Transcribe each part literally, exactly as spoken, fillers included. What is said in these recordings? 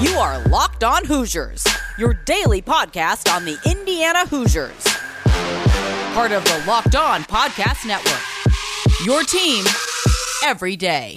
You are Locked On Hoosiers, your daily podcast on the Indiana Hoosiers. Part of the Locked On Podcast Network, your team every day.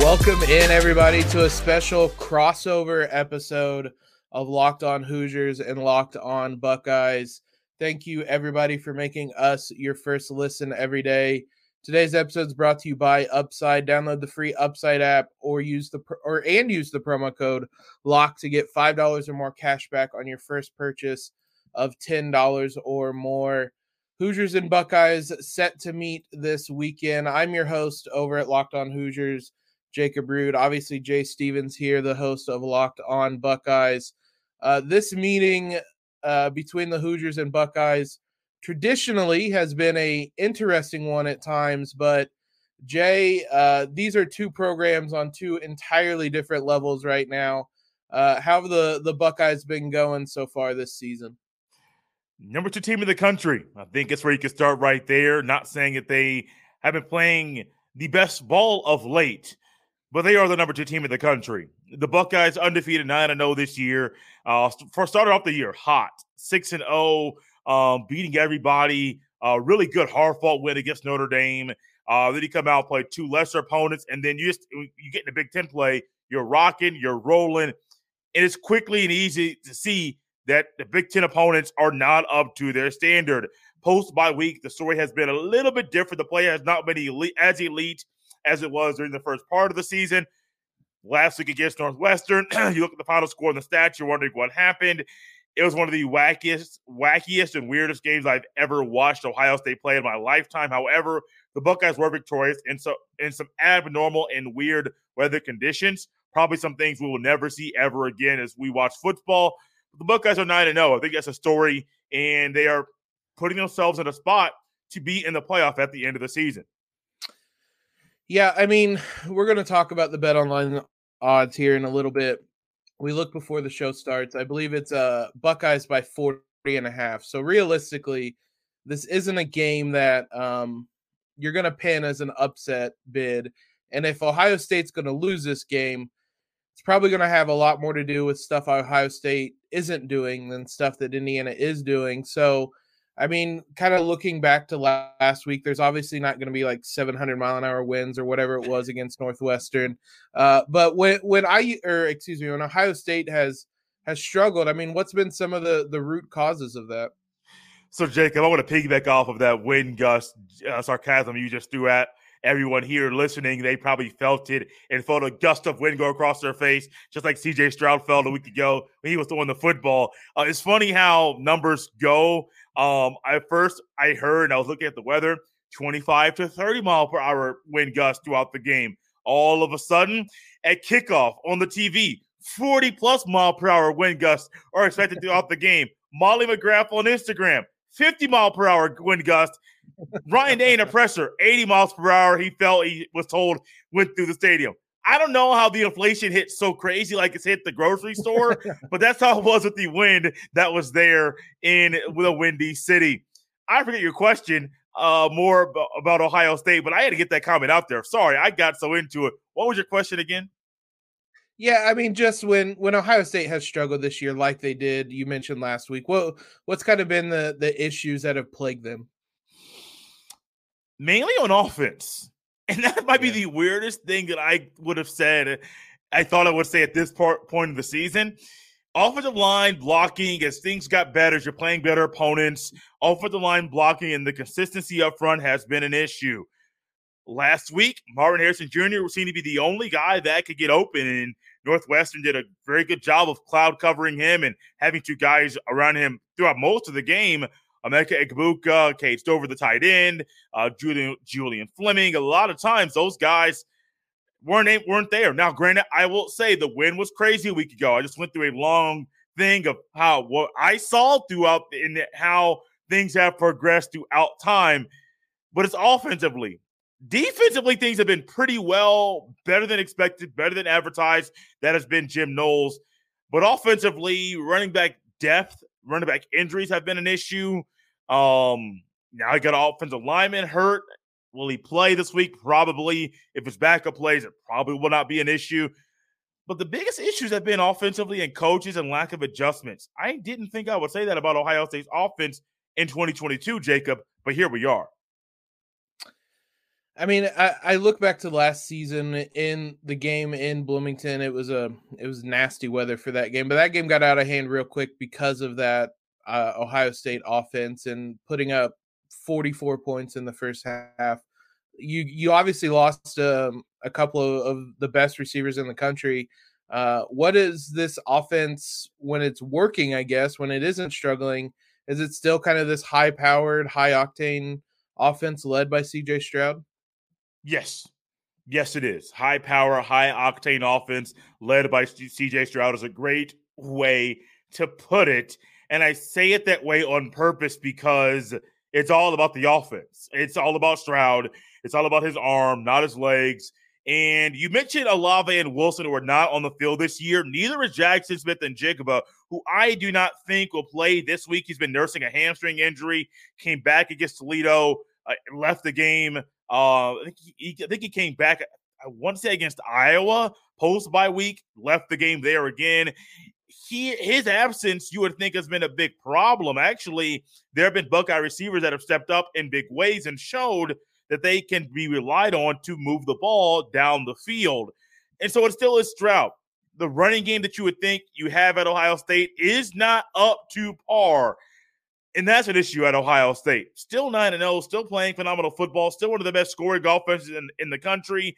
Welcome in, everybody, to a special crossover episode of Locked On Hoosiers and Locked On Buckeyes. Thank you, everybody, for making us your first listen every day. Today's episode is brought to you by Upside. Download the free Upside app or use the or and use the promo code LOCK to get five dollars or more cash back on your first purchase of ten dollars or more. Hoosiers and Buckeyes set to meet this weekend. I'm your host over at Locked On Hoosiers, Jacob Rood. Obviously, Jay Stevens here, the host of Locked On Buckeyes. Uh, this meeting uh, between the Hoosiers and Buckeyes traditionally has been a interesting one at times, but Jay, uh, these are two programs on two entirely different levels right now. Uh, how have the, the Buckeyes been going so far this season? Number two team in the country. I think that's where you can start right there. Not saying that they have been playing the best ball of late, but they are the number two team in the country. The Buckeyes undefeated nine and oh this year. Uh, for started off the year hot, six and oh. Um, beating everybody, uh, really good hard-fought win against Notre Dame. Uh, then you come out, play two lesser opponents, and then you just you get in the Big Ten play. You're rocking, you're rolling, and it's quickly and easy to see that the Big Ten opponents are not up to their standard. Post by week, the story has been a little bit different. The play has not been elite, as elite as it was during the first part of the season. Last week against Northwestern, you look at the final score in the stats, you're wondering what happened. It was one of the wackiest, wackiest and weirdest games I've ever watched Ohio State play in my lifetime. However, the Buckeyes were victorious in, so, in some abnormal and weird weather conditions. Probably some things we will never see ever again as we watch football. But the Buckeyes are nine and oh. I think that's a story, and they are putting themselves in a spot to be in the playoff at the end of the season. Yeah, I mean, we're going to talk about the BetOnline odds here in a little bit. We look before the show starts. I believe it's uh, Buckeyes by forty and a half. So realistically, this isn't a game that um, you're going to pin as an upset bid. And if Ohio State's going to lose this game, it's probably going to have a lot more to do with stuff Ohio State isn't doing than stuff that Indiana is doing. So, I mean, kind of looking back to last week, there's obviously not going to be like seven hundred mile an hour winds or whatever it was against Northwestern. Uh, but when when I or excuse me, when Ohio State has has struggled, I mean, what's been some of the, the root causes of that? So, Jacob, I want to piggyback off of that wind gust uh, sarcasm you just threw at everyone here listening. They probably felt it and felt a gust of wind go across their face, just like C J. Stroud felt a week ago when he was throwing the football. Uh, it's funny how numbers go. Um, at first, I heard, and I was looking at the weather, twenty-five to thirty mile per hour wind gusts throughout the game. All of a sudden, at kickoff on the T V, forty plus mile per hour wind gusts are expected throughout the game. Molly McGrath on Instagram, fifty mile per hour wind gusts. Ryan Day in a presser, eighty miles per hour. He felt he was told went through the stadium. I don't know how the inflation hit so crazy like it's hit the grocery store, but that's how it was with the wind that was there in the windy city. I forget your question uh, more about Ohio State, but I had to get that comment out there. Sorry, I got so into it. What was your question again? Yeah, I mean, just when, when Ohio State has struggled this year like they did, you mentioned last week, what what's kind of been the, the issues that have plagued them? Mainly on offense. And that might be the weirdest thing that I would have said, I thought I would say at this part, point of the season. Offensive line blocking, as things got better, as you're playing better opponents, offensive line blocking and the consistency up front has been an issue. Last week, Marvin Harrison Junior seemed to be the only guy that could get open, and Northwestern did a very good job of cloud covering him and having two guys around him throughout most of the game. Emeka Egbuka, Cade Stover, the tight end, uh, Julian, Julian Fleming. A lot of times those guys weren't weren't there. Now, granted, I will say the wind was crazy a week ago. I just went through a long thing of how what I saw throughout and how things have progressed throughout time. But it's offensively. Defensively, things have been pretty well, better than expected, better than advertised. That has been Jim Knowles. But offensively, running back depth, running back injuries have been an issue. Um, now I got an offensive lineman hurt. Will he play this week? Probably. If it's backup plays, it probably will not be an issue. But the biggest issues have been offensively and coaches and lack of adjustments. I didn't think I would say that about Ohio State's offense in twenty twenty-two, Jacob, but here we are. I mean, I, I look back to last season in the game in Bloomington. It was a it was nasty weather for that game, but that game got out of hand real quick because of that uh, Ohio State offense and putting up forty-four points in the first half. You you obviously lost um, a couple of, of the best receivers in the country. Uh, what is this offense when it's working? I guess when it isn't struggling, is it still kind of this high-powered, high-octane offense led by C J. Stroud? Yes. Yes, it is. High power, high octane offense led by C J. Stroud is a great way to put it. And I say it that way on purpose because it's all about the offense. It's all about Stroud. It's all about his arm, not his legs. And you mentioned Olave and Wilson who are not on the field this year. Neither is Jackson Smith-Njigba, who I do not think will play this week. He's been nursing a hamstring injury, came back against Toledo, uh, left the game. Uh, I think he, I think he came back, I want to say against Iowa, post-bye week, left the game there again. He His absence, you would think, has been a big problem. Actually, there have been Buckeye receivers that have stepped up in big ways and showed that they can be relied on to move the ball down the field. And so it still is Stroud. The running game that you would think you have at Ohio State is not up to par. And that's an issue at Ohio State. Still nine and oh, still playing phenomenal football, still one of the best scoring offenses in, in the country,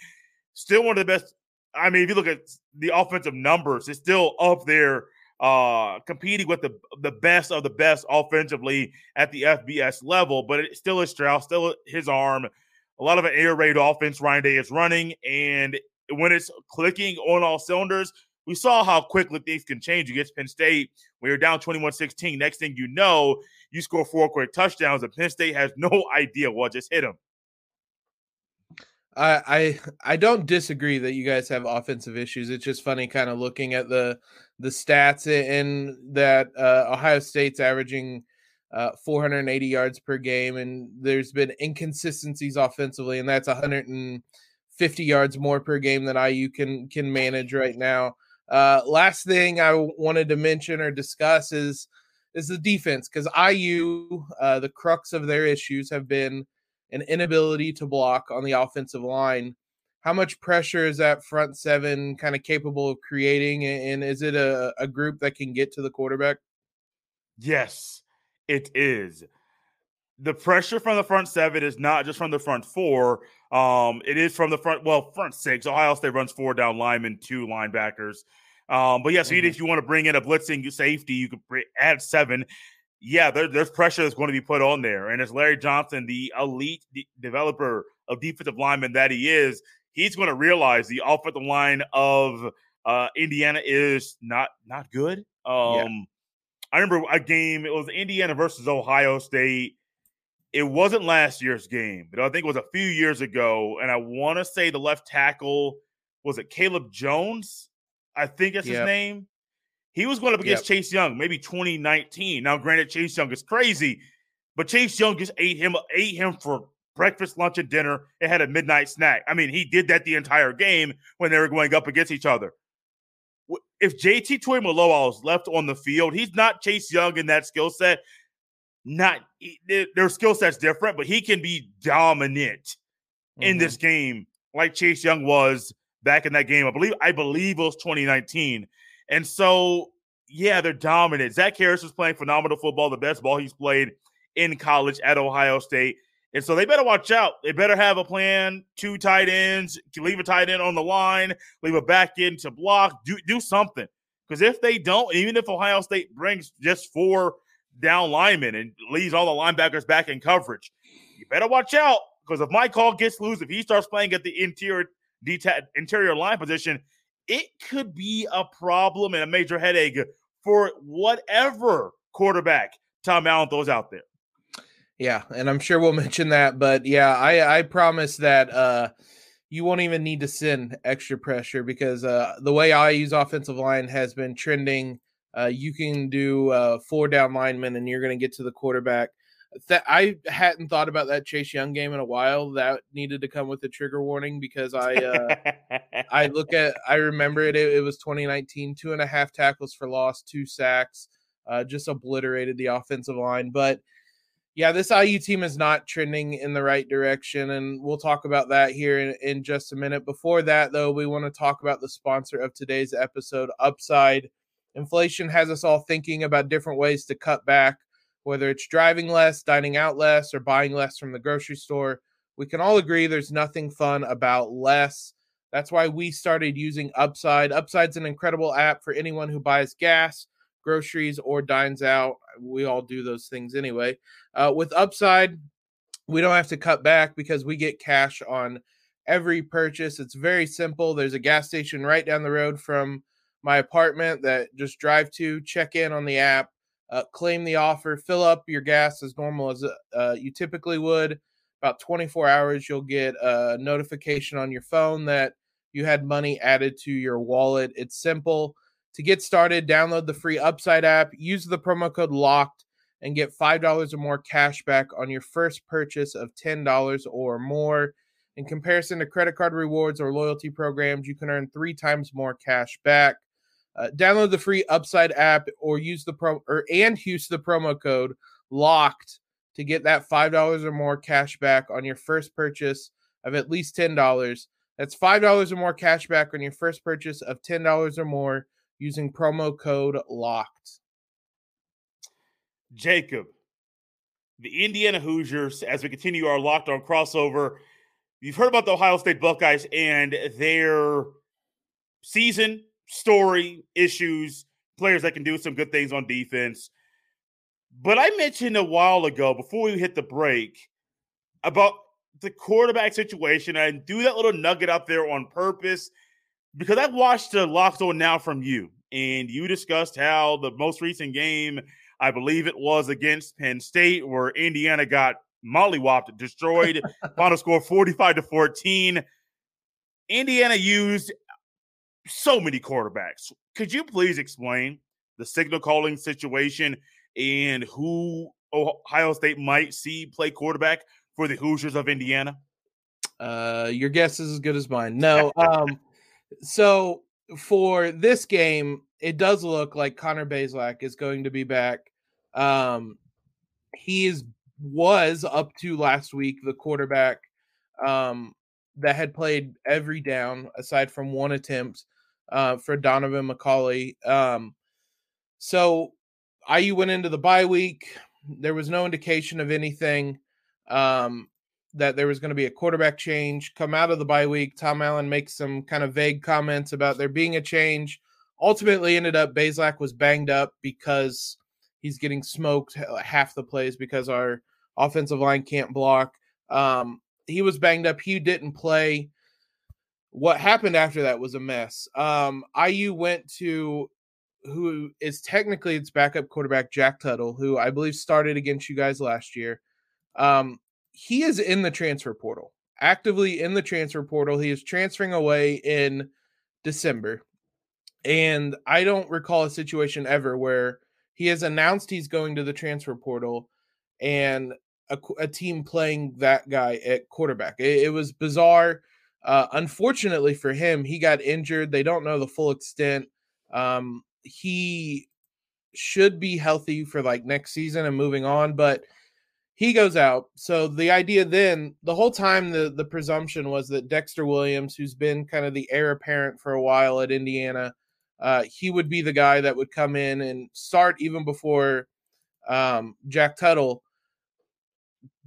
still one of the best. I mean, if you look at the offensive numbers, it's still up there uh, competing with the, the best of the best offensively at the F B S level, but it still is Stroud, still his arm. A lot of an air raid offense Ryan Day is running, and when it's clicking on all cylinders, we saw how quickly things can change against Penn State. We were down twenty-one sixteen. Next thing you know, you score four quick touchdowns, and Penn State has no idea what just hit them. I, I I don't disagree that you guys have offensive issues. It's just funny kind of looking at the the stats and that uh, Ohio State's averaging uh, four hundred eighty yards per game, and there's been inconsistencies offensively, and that's one hundred fifty yards more per game than I U can can manage right now. Uh, last thing I wanted to mention or discuss is is the defense, because I U, uh, the crux of their issues have been an inability to block on the offensive line. How much pressure is that front seven kind of capable of creating, and is it a, a group that can get to the quarterback? Yes, it is. The pressure from the front seven is not just from the front four. Um, it is from the front, well, front six. Ohio State runs four down linemen, two linebackers. Um, but, yeah, so mm-hmm. if you want to bring in a blitzing safety, you could add seven. Yeah, there, there's pressure that's going to be put on there. And as Larry Johnson, the elite de- developer of defensive linemen that he is, he's going to realize the offensive line of uh, Indiana is not not good. Um, yeah. I remember a game, it was Indiana versus Ohio State. It wasn't last year's game, but I think it was a few years ago. And I want to say the left tackle, was it Caleb Jones? I think that's yep. his name. He was going up against yep. Chase Young, maybe twenty nineteen. Now, granted, Chase Young is crazy, but Chase Young just ate him, ate him for breakfast, lunch, and dinner. It had a midnight snack. I mean, he did that the entire game when they were going up against each other. If J T. Tuimoloau is left on the field, he's not Chase Young in that skill set. Not their skill set's different, but he can be dominant mm-hmm. in this game, like Chase Young was back in that game. I believe I believe it was twenty nineteen, and so yeah, they're dominant. Zach Harris was playing phenomenal football, the best ball he's played in college at Ohio State, and so they better watch out. They better have a plan. Two tight ends, leave a tight end on the line, leave a back end to block. Do do something, because if they don't, even if Ohio State brings just four down linemen and leaves all the linebackers back in coverage, you better watch out, because if Mike Hall gets loose, if he starts playing at the interior deta- interior line position, it could be a problem and a major headache for whatever quarterback Tom Allen throws out there. Yeah, and I'm sure we'll mention that, but yeah, I, I promise that uh, you won't even need to send extra pressure, because uh, the way I U's offensive line has been trending, Uh, you can do uh, four down linemen, and you're going to get to the quarterback. that I hadn't thought about that Chase Young game in a while. That needed to come with a trigger warning because I uh, I look at I remember it, it. It was twenty nineteen, two and a half tackles for loss, two sacks, uh, just obliterated the offensive line. But yeah, this I U team is not trending in the right direction, and we'll talk about that here in, in just a minute. Before that, though, we want to talk about the sponsor of today's episode, Upside. Inflation has us all thinking about different ways to cut back, whether it's driving less, dining out less, or buying less from the grocery store. We can all agree there's nothing fun about less. That's why we started using Upside. Upside's an incredible app for anyone who buys gas, groceries, or dines out. We all do those things anyway. Uh, with Upside, we don't have to cut back because we get cash on every purchase. It's very simple. There's a gas station right down the road from my apartment that just drive to, check in on the app, uh, claim the offer, fill up your gas as normal as uh, you typically would. About twenty-four hours, you'll get a notification on your phone that you had money added to your wallet. It's simple. To get started, download the free Upside app, use the promo code LOCKED, and get five dollars or more cash back on your first purchase of ten dollars or more. In comparison to credit card rewards or loyalty programs, you can earn three times more cash back. Uh, download the free Upside app or use the pro or and use the promo code LOCKED to get that five dollars or more cash back on your first purchase of at least ten dollars. That's five dollars or more cash back on your first purchase of ten dollars or more using promo code LOCKED. Jacob, the Indiana Hoosiers, as we continue our Locked On crossover, you've heard about the Ohio State Buckeyes and their season, story, issues, players that can do some good things on defense. But I mentioned a while ago, before we hit the break, about the quarterback situation. I threw that little nugget out there on purpose, because I watched the Locked On Now from you, and you discussed how the most recent game, I believe it was against Penn State, where Indiana got mollywopped, destroyed, final score forty-five to fourteen. Indiana used so many quarterbacks. Could you please explain the signal calling situation and who Ohio State might see play quarterback for the Hoosiers of Indiana? Uh, your guess is as good as mine. No, um, so for this game, it does look like Connor Bazelak is going to be back. Um, he is was up to last week the quarterback um, that had played every down aside from one attempt uh, for Donovan McCauley. Um, so I U went into the bye week. There was no indication of anything um, that there was going to be a quarterback change. Come out of the bye week, Tom Allen makes some kind of vague comments about there being a change. Ultimately ended up Bazelak was banged up because he's getting smoked half the plays because our offensive line can't block. Um, he was banged up. He didn't play. What happened after that was a mess. Um, I U went to who is technically its backup quarterback, Jack Tuttle, who I believe started against you guys last year. Um, he is in the transfer portal, actively in the transfer portal. He is transferring away in December. And I don't recall a situation ever where he has announced he's going to the transfer portal and a, a team playing that guy at quarterback. It, it was bizarre. Uh, unfortunately for him, he got injured. They don't know the full extent. Um, he should be healthy for like next season and moving on, but he goes out. So the idea then, the whole time the, the presumption was that Dexter Williams, who's been kind of the heir apparent for a while at Indiana, Uh, he would be the guy that would come in and start even before um, Jack Tuttle.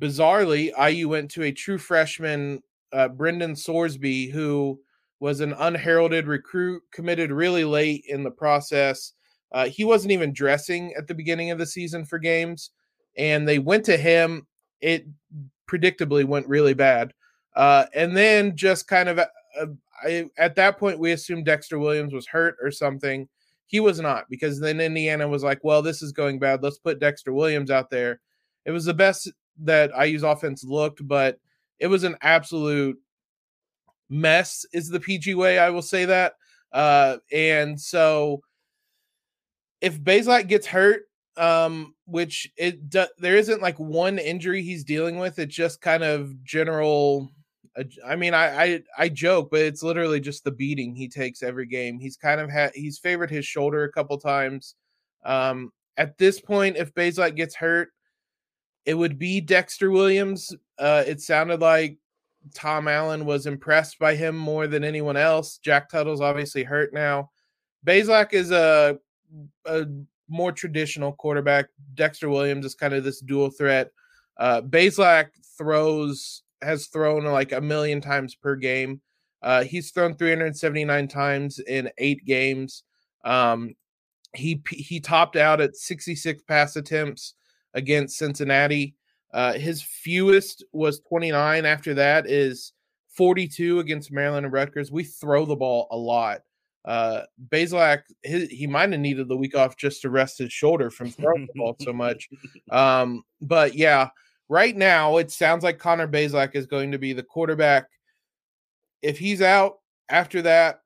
Bizarrely, I U went to a true freshman, uh, Brendan Sorsby, who was an unheralded recruit, committed really late in the process. Uh, he wasn't even dressing at the beginning of the season for games, and they went to him. It predictably went really bad. Uh, and then just kind of... Uh, I, at that point, we assumed Dexter Williams was hurt or something. He was not, because then Indiana was like, well, this is going bad. Let's put Dexter Williams out there. It was the best that I U's offense looked, but it was an absolute mess is the P G way. I will say that. Uh, and so if Bazelak gets hurt, um, which it do, there isn't like one injury he's dealing with. It's just kind of general. Uh, I mean, I, I I joke, but it's literally just the beating he takes every game. He's kind of had he's favored his shoulder a couple times. Um, at this point, if Bazelak gets hurt, it would be Dexter Williams. Uh, it sounded like Tom Allen was impressed by him more than anyone else. Jack Tuttle's obviously hurt now. Bazelak is a, a more traditional quarterback. Dexter Williams is kind of this dual threat. Uh, Bazelak throws has thrown like a million times per game. Uh, he's thrown three hundred seventy-nine times in eight games. Um, he he topped out at sixty-six pass attempts against Cincinnati. Uh, his fewest was twenty-nine. After that is forty-two against Maryland and Rutgers. We throw the ball a lot. Uh, Bazelak, his, he might have needed the week off just to rest his shoulder from throwing the ball so much. Um, but, yeah, right now it sounds like Connor Bazelak is going to be the quarterback. If he's out after that,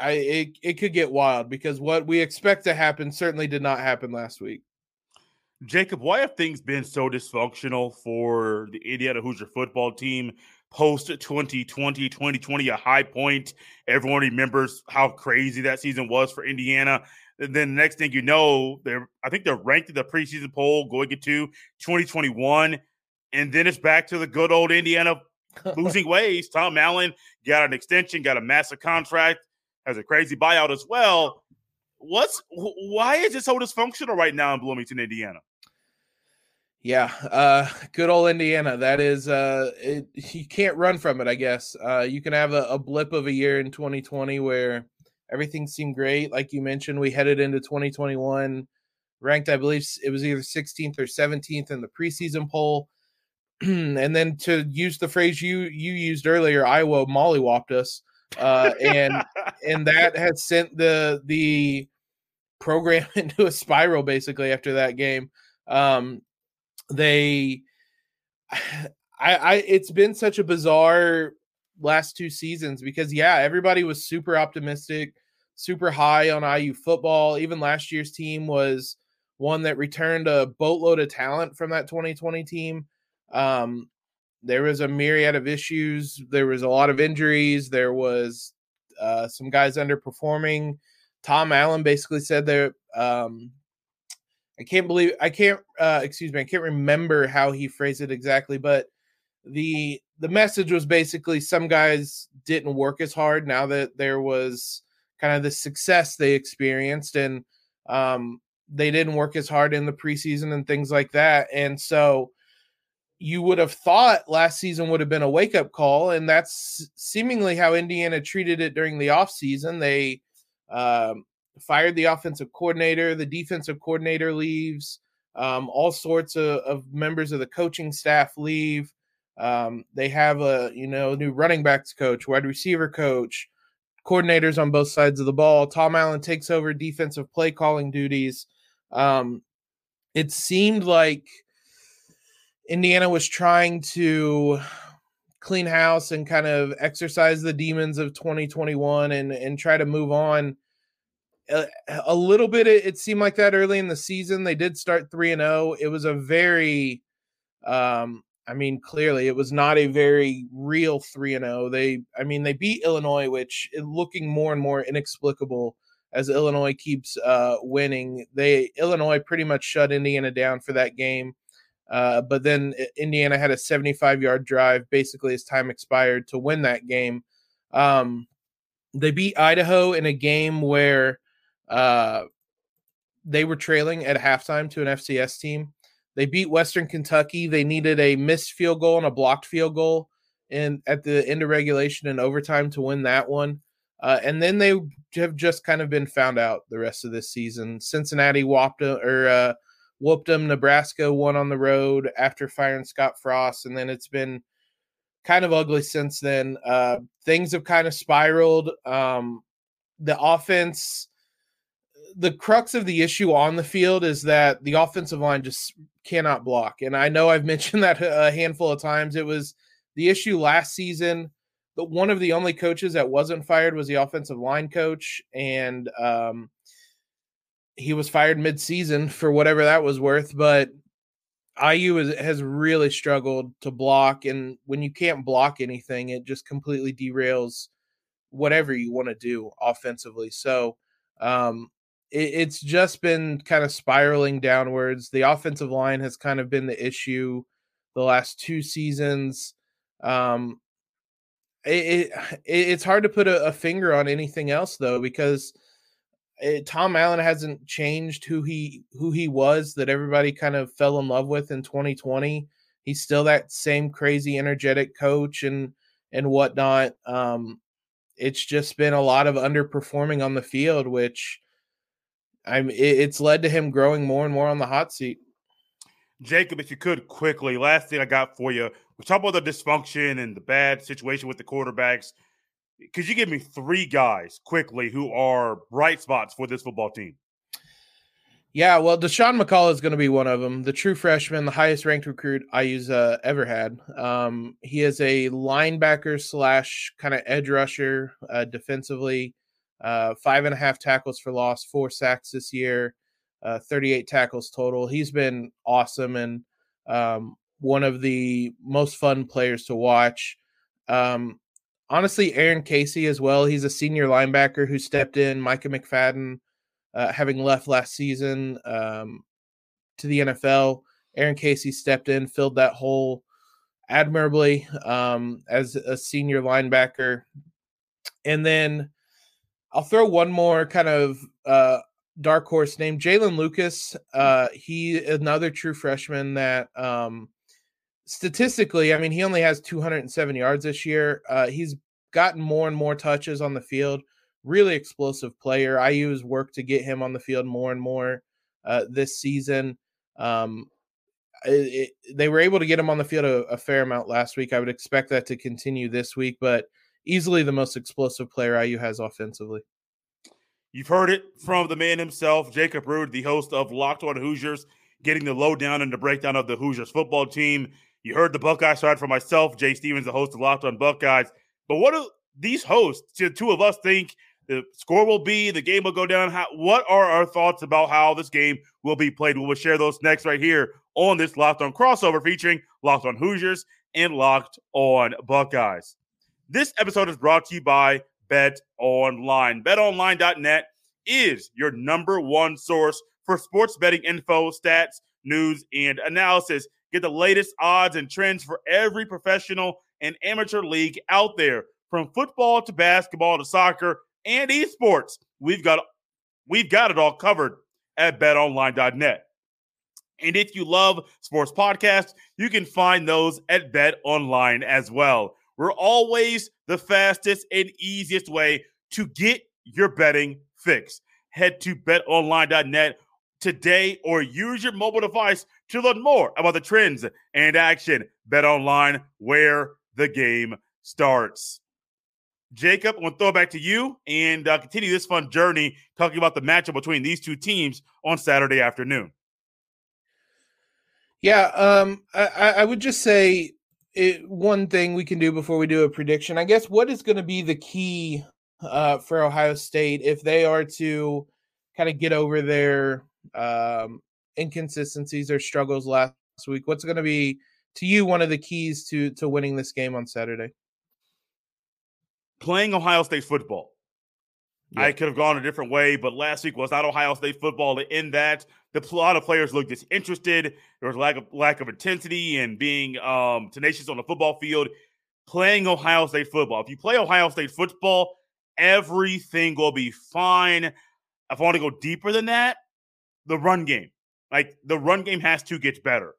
I it, it could get wild because what we expect to happen certainly did not happen last week. Jacob, why have things been so dysfunctional for the Indiana Hoosier football team post twenty twenty? twenty twenty, a high point. Everyone remembers how crazy that season was for Indiana. And then the next thing you know, they're I think they're ranked in the preseason poll going into twenty twenty-one. And then it's back to the good old Indiana losing ways. Tom Allen got an extension, got a massive contract, has a crazy buyout as well. What's why is it so dysfunctional right now in Bloomington, Indiana? Yeah, uh, good old Indiana. That is, uh, it, you can't run from it, I guess. Uh, you can have a, a blip of a year in twenty twenty where everything seemed great. Like you mentioned, we headed into twenty twenty-one ranked, I believe it was either sixteenth or seventeenth in the preseason poll. And then to use the phrase you, you used earlier, Iowa mollywopped us. Uh, and, and that has sent the, the program into a spiral basically after that game. Um, They, I, I, it's been such a bizarre last two seasons because, yeah, everybody was super optimistic, super high on I U football. Even last year's team was one that returned a boatload of talent from that twenty twenty team. Um, there was a myriad of issues. There was a lot of injuries. There was uh, some guys underperforming. Tom Allen basically said that, um, I can't believe I can't uh, excuse me I can't remember how he phrased it exactly, but the the message was basically some guys didn't work as hard now that there was kind of the success they experienced, and um, they didn't work as hard in the preseason and things like that. And so you would have thought last season would have been a wake-up call, and that's seemingly how Indiana treated it during the offseason. They um, fired the offensive coordinator, the defensive coordinator leaves, um, all sorts of, of members of the coaching staff leave. Um, they have a, you know, new running backs coach, wide receiver coach, coordinators on both sides of the ball. Tom Allen takes over defensive play calling duties. Um, it seemed like Indiana was trying to clean house and kind of exercise the demons of twenty twenty-one and, and try to move on. A little bit, it seemed like that early in the season. They did start three and oh. It was a very, um, I mean, clearly it was not a very real three and oh. They, I mean, they beat Illinois, which is looking more and more inexplicable as Illinois keeps uh, winning. They Illinois pretty much shut Indiana down for that game. Uh, but then Indiana had a seventy-five-yard drive, basically as time expired, to win that game. Um, they beat Idaho in a game where Uh, they were trailing at halftime to an F C S team. They beat Western Kentucky. They needed a missed field goal and a blocked field goal in, at the end of regulation and overtime to win that one. Uh, and then they have just kind of been found out the rest of this season. Cincinnati whopped, or, uh, whooped them. Nebraska won on the road after firing Scott Frost. And then it's been kind of ugly since then. Uh, things have kind of spiraled. Um, the offense... The crux of the issue on the field is that the offensive line just cannot block. And I know I've mentioned that a handful of times. It was the issue last season. But one of the only coaches that wasn't fired was the offensive line coach. And um, he was fired midseason for whatever that was worth, but I U is, has really struggled to block. And when you can't block anything, it just completely derails whatever you want to do offensively. So um, it, it's just been kind of spiraling downwards. The offensive line has kind of been the issue the last two seasons. Um, it, it it's hard to put a, a finger on anything else, though, because It, Tom Allen hasn't changed who he who he was that everybody kind of fell in love with in twenty twenty. He's still that same crazy, energetic coach and and whatnot. Um, it's just been a lot of underperforming on the field, which I'm it, it's led to him growing more and more on the hot seat. Jacob, if you could quickly, last thing I got for you, we talk about the dysfunction and the bad situation with the quarterbacks. Could you give me three guys quickly who are bright spots for this football team? Yeah, well, Deshaun McCall is going to be one of them. The true freshman, the highest-ranked recruit I U's uh, ever had. Um, he is a linebacker slash kind of edge rusher uh, defensively. Uh, five and a half tackles for loss, four sacks this year, uh, thirty-eight tackles total. He's been awesome and um, one of the most fun players to watch. Um Honestly, Aaron Casey as well. He's a senior linebacker who stepped in. Micah McFadden, uh, having left last season um, to the N F L, Aaron Casey stepped in, filled that hole admirably um, as a senior linebacker. And then I'll throw one more kind of uh, dark horse name, Jalen Lucas. Uh, he another true freshman that um, – statistically, I mean, he only has two hundred seven yards this year. Uh, he's gotten more and more touches on the field. Really explosive player. I U's worked to get him on the field more and more uh, this season. Um, it, it, they were able to get him on the field a, a fair amount last week. I would expect that to continue this week, but easily the most explosive player I U has offensively. You've heard it from the man himself, Jacob Rood, the host of Locked On Hoosiers, getting the lowdown and the breakdown of the Hoosiers football team. You heard the Buckeyes side from myself, Jay Stevens, the host of Locked On Buckeyes. But what do these hosts, the two of us, think the score will be, the game will go down? How, what are our thoughts about how this game will be played? We will share those next right here on this Locked On crossover featuring Locked On Hoosiers and Locked On Buckeyes. This episode is brought to you by BetOnline. bet online dot net is your number one source for sports betting info, stats, news, and analysis. Get the latest odds and trends for every professional and amateur league out there. From football to basketball to soccer and esports, we've got, we've got it all covered at bet online dot net. And if you love sports podcasts, you can find those at BetOnline as well. We're always the fastest and easiest way to get your betting fix. Head to bet online dot net today or use your mobile device to learn more about the trends and action. BetOnline, where the game starts. Jacob, I'm going to throw it back to you and uh, continue this fun journey talking about the matchup between these two teams on Saturday afternoon. Yeah, um, I, I would just say it, one thing we can do before we do a prediction, I guess, what is going to be the key uh, for Ohio State if they are to kind of get over their um, inconsistencies or struggles last week? What's going to be, to you, one of the keys to to winning this game on Saturday? Playing Ohio State football. Yep. I could have gone a different way, but last week was not Ohio State football. In that, the a lot of players looked disinterested. There was lack of lack of intensity and being um, tenacious on the football field. Playing Ohio State football. If you play Ohio State football, everything will be fine. If I want to go deeper than that, the run game. Like, the run game has to get better.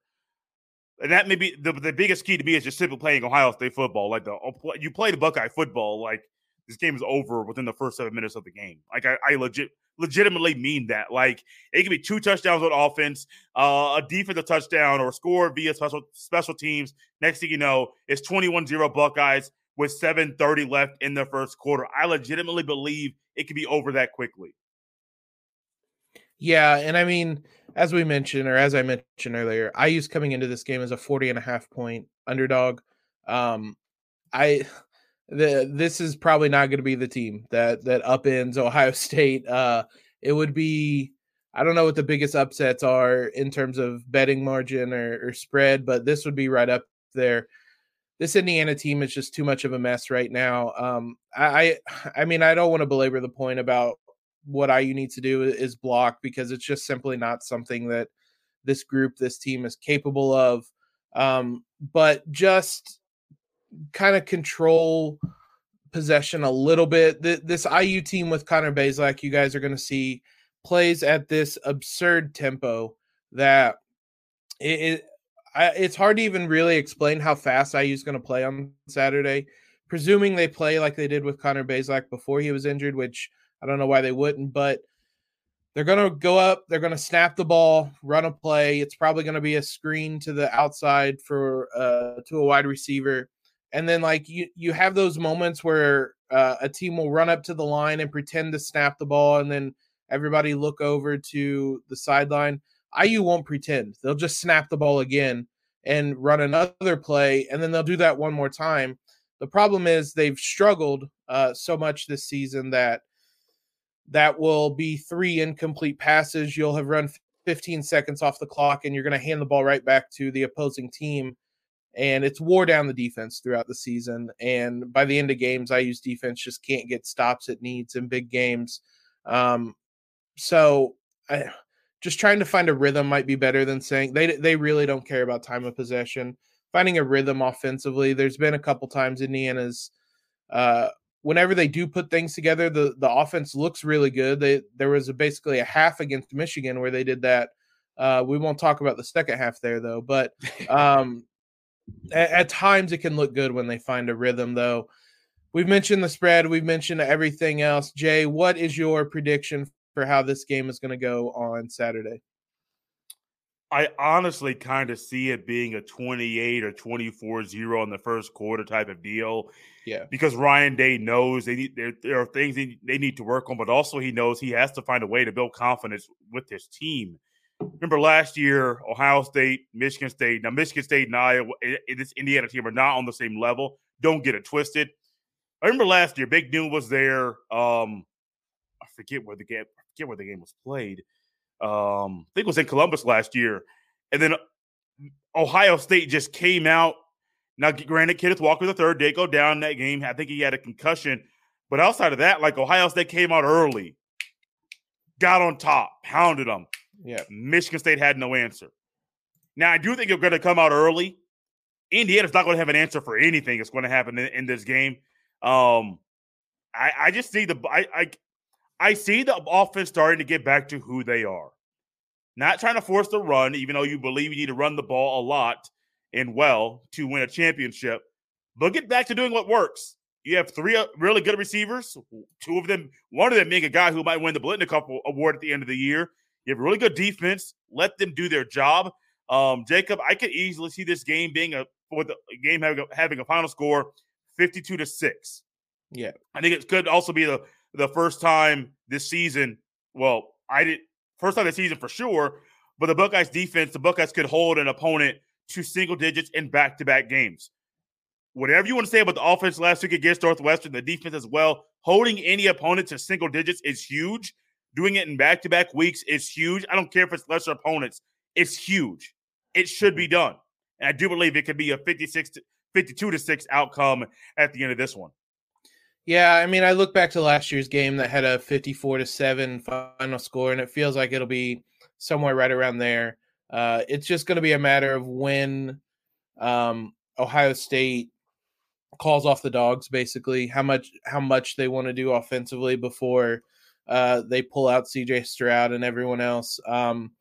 And that may be the, the biggest key to me is just simply playing Ohio State football. Like, the you play the Buckeye football, like, this game is over within the first seven minutes of the game. Like, I, I legit legitimately mean that. Like, it could be two touchdowns on offense, uh, a defensive touchdown, or score via special special teams. Next thing you know, it's twenty-one zero Buckeyes with seven thirty left in the first quarter. I legitimately believe it could be over that quickly. Yeah, and I mean, as we mentioned, or as I mentioned earlier, I U's coming into this game as a forty and a half point underdog. Um, I the this is probably not going to be the team that that upends Ohio State. Uh, it would be I don't know what the biggest upsets are in terms of betting margin or, or spread, but this would be right up there. This Indiana team is just too much of a mess right now. Um, I, I mean, I don't want to belabor the point about what I U needs to do is block, because it's just simply not something that this group, this team is capable of. Um, but just kind of control possession a little bit. Th- this I U team with Connor Bazelak, you guys are going to see plays at this absurd tempo that it, it I, it's hard to even really explain how fast I U is going to play on Saturday, presuming they play like they did with Connor Bazelak before he was injured, which I don't know why they wouldn't, but they're going to go up, they're going to snap the ball, run a play. It's probably going to be a screen to the outside for uh, to a wide receiver. And then like you, you have those moments where uh, a team will run up to the line and pretend to snap the ball, and then everybody look over to the sideline. I U won't pretend. They'll just snap the ball again and run another play, and then they'll do that one more time. The problem is they've struggled uh, so much this season that that will be three incomplete passes. You'll have run fifteen seconds off the clock, and you're going to hand the ball right back to the opposing team, and it's wore down the defense throughout the season. And by the end of games, I U's defense just can't get stops it needs in big games. Um, so I – Just trying to find a rhythm might be better than saying they they really don't care about time of possession. Finding a rhythm offensively. There's been a couple times Indiana's uh, whenever they do put things together, the, the offense looks really good. They there was a, basically a half against Michigan where they did that. Uh, we won't talk about the second half there though. But um, at, at times it can look good when they find a rhythm though. We've mentioned the spread. We've mentioned everything else. Jay, what is your prediction for how this game is going to go on Saturday? I honestly kind of see it being a twenty-eight or twenty-four zero in the first quarter type of deal. Yeah. Because Ryan Day knows they need, there, there are things they, they need to work on, but also he knows he has to find a way to build confidence with his team. Remember last year, Ohio State, Michigan State. Now, Michigan State and Iowa, this Indiana team are not on the same level. Don't get it twisted. I remember last year, Big Noon was there. Um, I forget where the game. I forget where the game was played. Um, I think it was in Columbus last year, and then Ohio State just came out. Now, granted, Kenneth Walker the third did go down in that game. I think he had a concussion, but outside of that, like Ohio State came out early, got on top, pounded them. Yeah, Michigan State had no answer. Now, I do think you're going to come out early. Indiana's not going to have an answer for anything that's going to happen in, in this game. Um, I, I just see the I. I I see the offense starting to get back to who they are. Not trying to force the run, even though you believe you need to run the ball a lot and well to win a championship. But get back to doing what works. You have three really good receivers, two of them, one of them being a guy who might win the Blitnikoff Award at the end of the year. You have really good defense. Let them do their job. Um, Jacob, I could easily see this game being a, with a game having a, having a final score fifty-two to six. Yeah. I think it could also be the the first time this season, well, I did first time this season for sure, but the Buckeyes defense, the Buckeyes could hold an opponent to single digits in back-to-back games. Whatever you want to say about the offense last week against Northwestern, the defense as well, holding any opponent to single digits is huge. Doing it in back-to-back weeks is huge. I don't care if it's lesser opponents. It's huge. It should be done. And I do believe it could be a fifty-six to fifty-two to six outcome at the end of this one. Yeah, I mean, I look back to last year's game that had a fifty-four to seven final score, and it feels like it'll be somewhere right around there. Uh, it's just going to be a matter of when um, Ohio State calls off the dogs, basically, how much how much they want to do offensively before uh, they pull out C J. Stroud and everyone else. Um,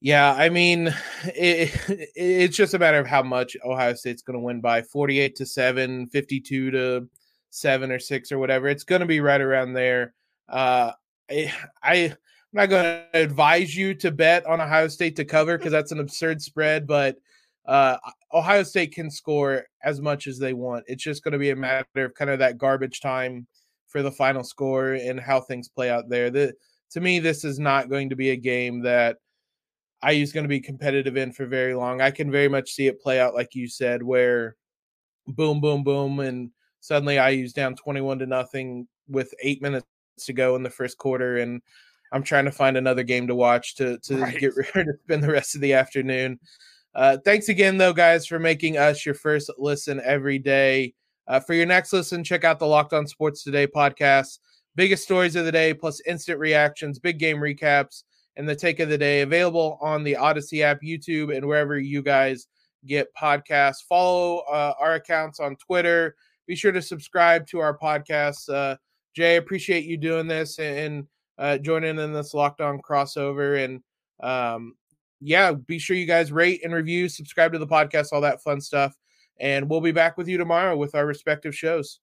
yeah, I mean, it, it, it's just a matter of how much Ohio State's going to win by, forty-eight to seven, fifty-two to seven or six or whatever. It's going to be right around there. Uh, I, I, I'm not going to advise you to bet on Ohio State to cover because that's an absurd spread, but uh, Ohio State can score as much as they want. It's just going to be a matter of kind of that garbage time for the final score and how things play out there. The, to me, this is not going to be a game that I U is going to be competitive in for very long. I can very much see it play out, like you said, where boom, boom, boom, and suddenly I U's down twenty-one to nothing with eight minutes to go in the first quarter. And I'm trying to find another game to watch to, to right. get ready to spend the rest of the afternoon. Uh, thanks again, though, guys, for making us your first listen every day. Uh, for your next listen, check out the Locked On Sports Today podcast. Biggest stories of the day, plus instant reactions, big game recaps, and the take of the day, available on the Odyssey app, YouTube, and wherever you guys get podcasts. Follow uh, our accounts on Twitter. Be sure to subscribe to our podcast. Uh, Jay, appreciate you doing this and uh, joining in this Locked On crossover. And um, yeah, be sure you guys rate and review, subscribe to the podcast, all that fun stuff. And we'll be back with you tomorrow with our respective shows.